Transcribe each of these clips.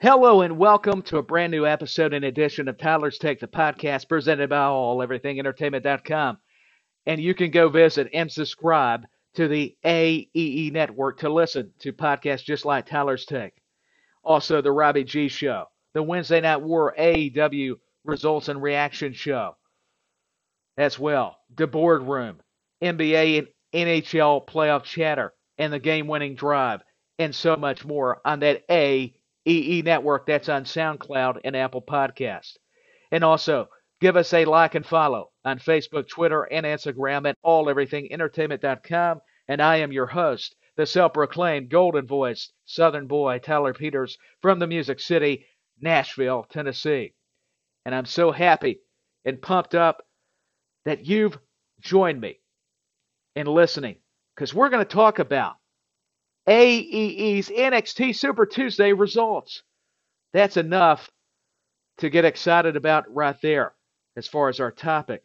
Hello and welcome to a brand new episode and edition of Tyler's Take, the podcast presented by AllEverythingEntertainment.com. And you can go visit and subscribe to the AEE Network to listen to podcasts just like Tyler's Take. Also, the Robbie G Show, the Wednesday Night War AEW Results and Reaction Show as well, the Boardroom, NBA and NHL Playoff Chatter, and the Game-Winning Drive, and so much more on that AEE Network that's on SoundCloud and Apple Podcast. And also, give us a like and follow on Facebook, Twitter, and Instagram at AllEverythingEntertainment.com. And I am your host, the self-proclaimed golden-voiced Southern boy, Tyler Peters, from the Music City, Nashville, Tennessee. And I'm so happy and pumped up that you've joined me in listening, because we're going to talk about AEE's NXT Super Tuesday results. That's enough to get excited about right there as far as our topic.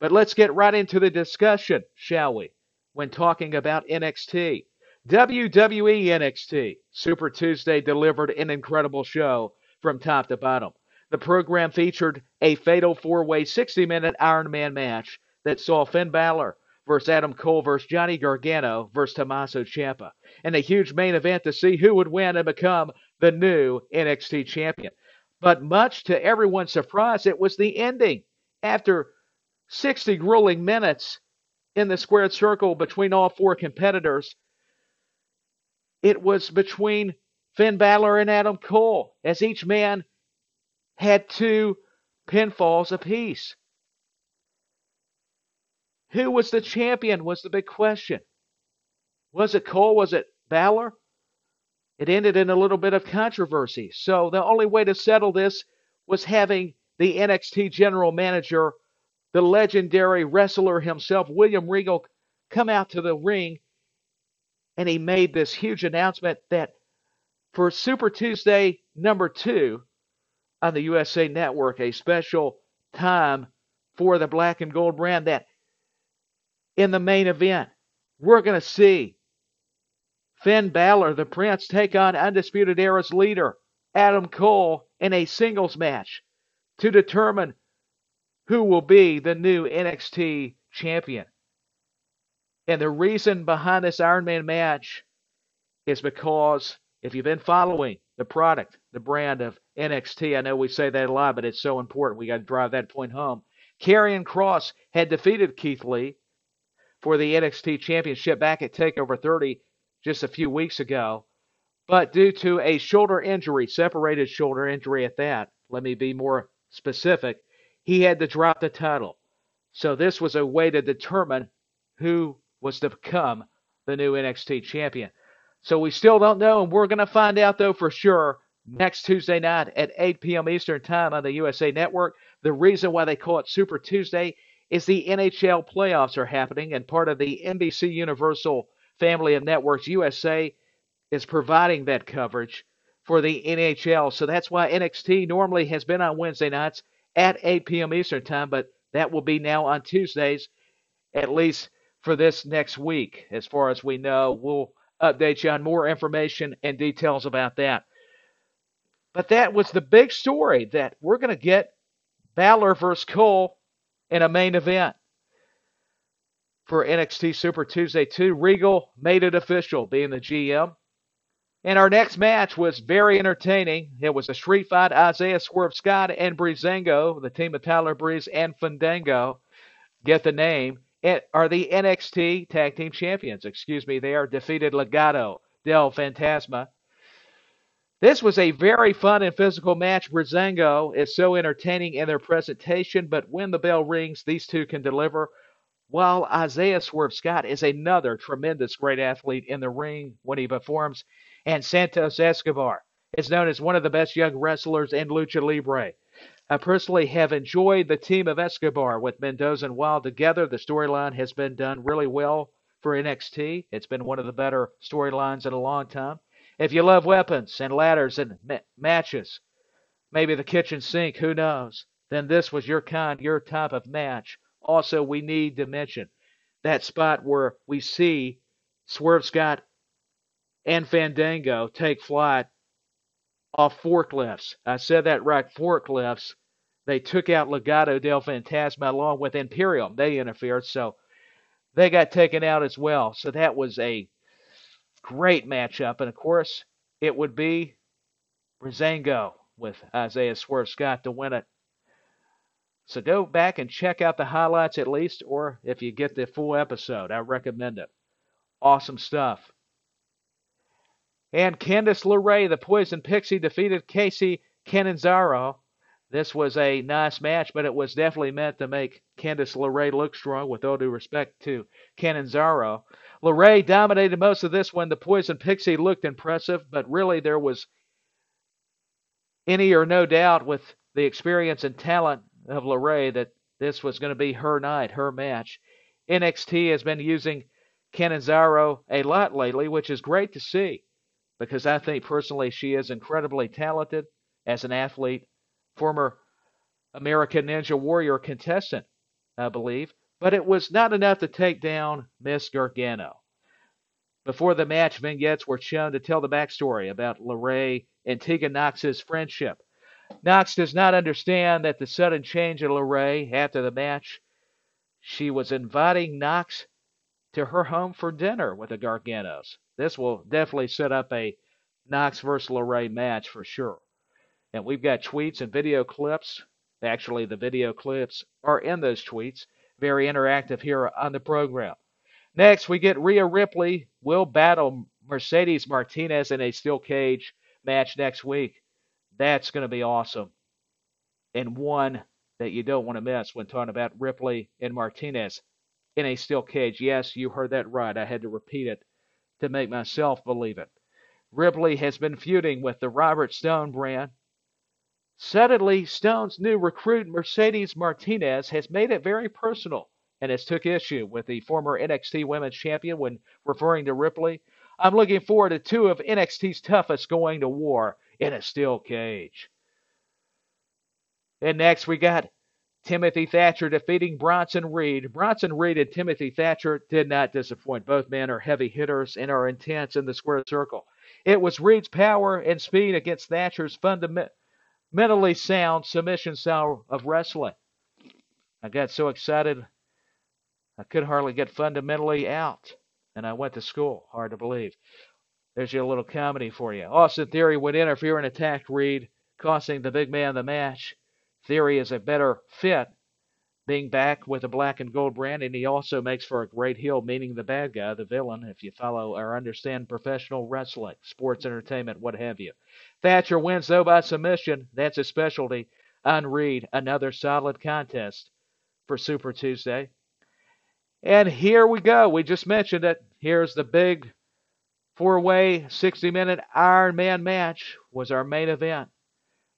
But let's get right into the discussion, shall we, when talking about NXT. WWE NXT Super Tuesday delivered an incredible show from top to bottom. The program featured a fatal four-way 60-minute Iron Man match that saw Finn Balor versus Adam Cole versus Johnny Gargano versus Tommaso Ciampa, and a huge main event to see who would win and become the new NXT champion. But much to everyone's surprise, it was the ending after 60 grueling minutes in the squared circle between all four competitors. It was between Finn Balor and Adam Cole, as each man had two pinfalls apiece. Who was the champion was the big question. Was it Cole? Was it Balor? It ended in a little bit of controversy. So the only way to settle this was having the NXT general manager, the legendary wrestler himself, William Regal, come out to the ring. And he made this huge announcement that for Super Tuesday number 2 on the USA Network, a special time for the black and gold brand, that in the main event, we're going to see Finn Balor, the Prince, take on Undisputed Era's leader, Adam Cole, in a singles match to determine who will be the new NXT champion. And the reason behind this Iron Man match is because if you've been following the product, the brand of NXT, I know we say that a lot, but it's so important. We got to drive that point home. Karrion Kross had defeated Keith Lee for the NXT Championship back at TakeOver 30 just a few weeks ago. But due to a shoulder injury, separated shoulder injury at that, let me be more specific, he had to drop the title. So this was a way to determine who was to become the new NXT champion. So we still don't know, and we're going to find out, though, for sure, next Tuesday night at 8 p.m. Eastern Time on the USA Network. The reason why they call it Super Tuesday is the NHL playoffs are happening, and part of the NBC Universal family of networks, USA, is providing that coverage for the NHL. So that's why NXT normally has been on Wednesday nights at 8 p.m. Eastern Time, but that will be now on Tuesdays, at least for this next week. As far as we know, we'll update you on more information and details about that. But that was the big story, that we're going to get Balor versus Cole in a main event for NXT Super Tuesday 2. Regal made it official, being the GM. And our next match was very entertaining. It was a street fight. Isaiah Swerve Scott and Breezango, the team of Tyler Breeze and Fandango, get the name, are the NXT Tag Team Champions. They are defeated Legado Del Fantasma. This was a very fun and physical match. Breezango is so entertaining in their presentation, but when the bell rings, these two can deliver, while Isaiah Swerve Scott is another tremendous great athlete in the ring when he performs, and Santos Escobar is known as one of the best young wrestlers in Lucha Libre. I personally have enjoyed the team of Escobar with Mendoza and Wild together. The storyline has been done really well for NXT. It's been one of the better storylines in a long time. If you love weapons and ladders and matches, maybe the kitchen sink, who knows, then this was your type of match. Also, we need to mention that spot where we see Swerve Scott and Fandango take flight off forklifts. I said that right, forklifts. They took out Legado Del Fantasma along with Imperium. They interfered, so they got taken out as well. So that was a great matchup. And, of course, it would be Breezango with Isaiah Swerve Scott to win it. So go back and check out the highlights at least, or if you get the full episode, I recommend it. Awesome stuff. And Candice LeRae, the Poison Pixie, defeated Kacy Catanzaro. This was a nice match, but it was definitely meant to make Candice LeRae look strong, with all due respect to Catanzaro. LeRae dominated most of this one. The Poison Pixie looked impressive, but really there was any or no doubt with the experience and talent of LeRae that this was going to be her night, her match. NXT has been using Catanzaro a lot lately, which is great to see, because I think personally she is incredibly talented as an athlete, former American Ninja Warrior contestant, I believe. But it was not enough to take down Miss Gargano. Before the match, vignettes were shown to tell the backstory about LeRae and Tegan Knox's friendship. Knox does not understand that the sudden change in LeRae after the match. She was inviting Knox to her home for dinner with the Garganos. This will definitely set up a Knox versus LeRae match for sure. And we've got tweets and video clips. Actually, the video clips are in those tweets. Very interactive here on the program. Next, we get Rhea Ripley will battle Mercedes Martinez in a steel cage match next week. That's going to be awesome. And one that you don't want to miss when talking about Ripley and Martinez in a steel cage. Yes, you heard that right. I had to repeat it to make myself believe it. Ripley has been feuding with the Robert Stone brand. Suddenly, Stone's new recruit, Mercedes Martinez, has made it very personal and has took issue with the former NXT Women's Champion when referring to Ripley. I'm looking forward to two of NXT's toughest going to war in a steel cage. And next we got Timothy Thatcher defeating Bronson Reed. Bronson Reed and Timothy Thatcher did not disappoint. Both men are heavy hitters and are intense in the square circle. It was Reed's power and speed against Thatcher's fundamentally sound submission style of wrestling. I got so excited I could hardly get fundamentally out, and I went to school. Hard to believe. There's your little comedy for you. Austin Theory would interfere and attack Reed, costing the big man the match. Theory is a better fit, being back with the black and gold brand, and he also makes for a great heel, meaning the bad guy, the villain, if you follow or understand professional wrestling, sports entertainment, what have you. Thatcher wins, though, by submission. That's his specialty. On Reed, another solid contest for Super Tuesday. And here we go. We just mentioned it. Here's the big four-way 60-minute Iron Man match, was our main event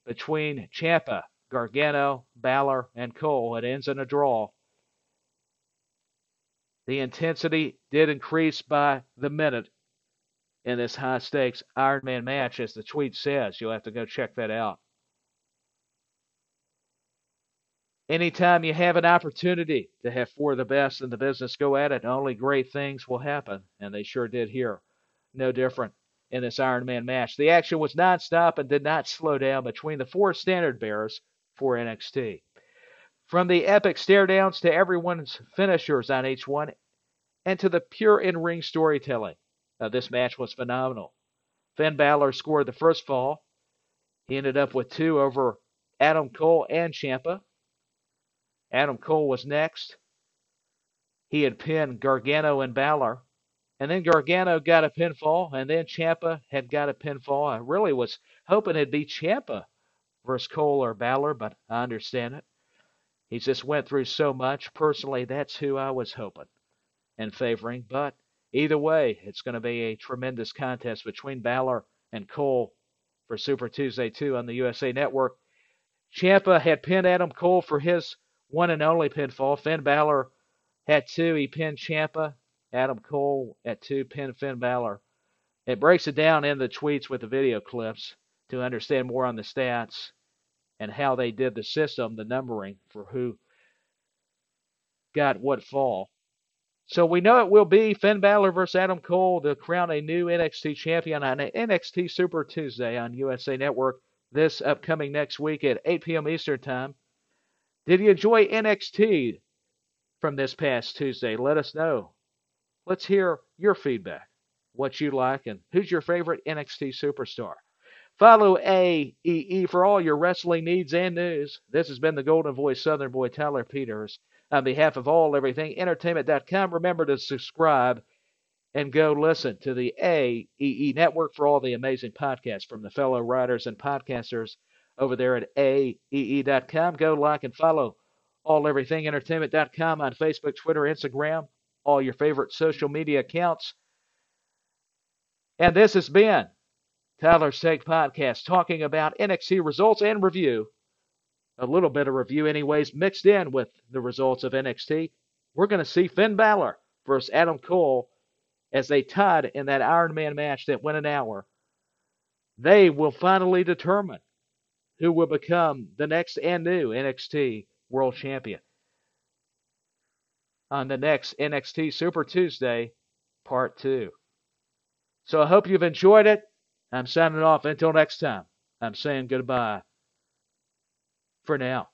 between Ciampa, Gargano, Balor, and Cole. It ends in a draw. The intensity did increase by the minute in this high-stakes Iron Man match, as the tweet says. You'll have to go check that out. Anytime you have an opportunity to have four of the best in the business go at it, only great things will happen, and they sure did here. No different in this Iron Man match. The action was nonstop and did not slow down between the four standard bearers for NXT. From the epic stare downs to everyone's finishers on each one, and to the pure in-ring storytelling, this match was phenomenal. Finn Balor scored the first fall. He ended up with two over Adam Cole and Ciampa. Adam Cole was next. He had pinned Gargano and Balor, and then Gargano got a pinfall, and then Ciampa had got a pinfall. I really was hoping it'd be Ciampa versus Cole or Balor, but I understand it. He just went through so much. Personally, that's who I was hoping and favoring. But either way, it's going to be a tremendous contest between Balor and Cole for Super Tuesday 2 on the USA Network. Ciampa had pinned Adam Cole for his one and only pinfall. Finn Balor had two. He pinned Ciampa. Adam Cole at two, pinned Finn Balor. It breaks it down in the tweets with the video clips to understand more on the stats and how they did the system, the numbering for who got what fall. So we know it will be Finn Balor versus Adam Cole to crown a new NXT champion on NXT Super Tuesday on USA Network this upcoming next week at 8 p.m. Eastern Time. Did you enjoy NXT from this past Tuesday? Let us know. Let's hear your feedback, what you like, and who's your favorite NXT superstar. Follow AEE for all your wrestling needs and news. This has been the Golden Voice Southern Boy, Tyler Peters. On behalf of AllEverythingEntertainment.com, remember to subscribe and go listen to the AEE Network for all the amazing podcasts from the fellow writers and podcasters over there at AEE.com. Go like and follow AllEverythingEntertainment.com on Facebook, Twitter, Instagram, all your favorite social media accounts. And this has been Tyler's Take Podcast, talking about NXT results and review. A little bit of review anyways, mixed in with the results of NXT. We're going to see Finn Balor versus Adam Cole as they tied in that Iron Man match that went an hour. They will finally determine who will become the next and new NXT World Champion on the next NXT Super Tuesday, Part 2. So I hope you've enjoyed it. I'm signing off. Until next time, I'm saying goodbye. For now.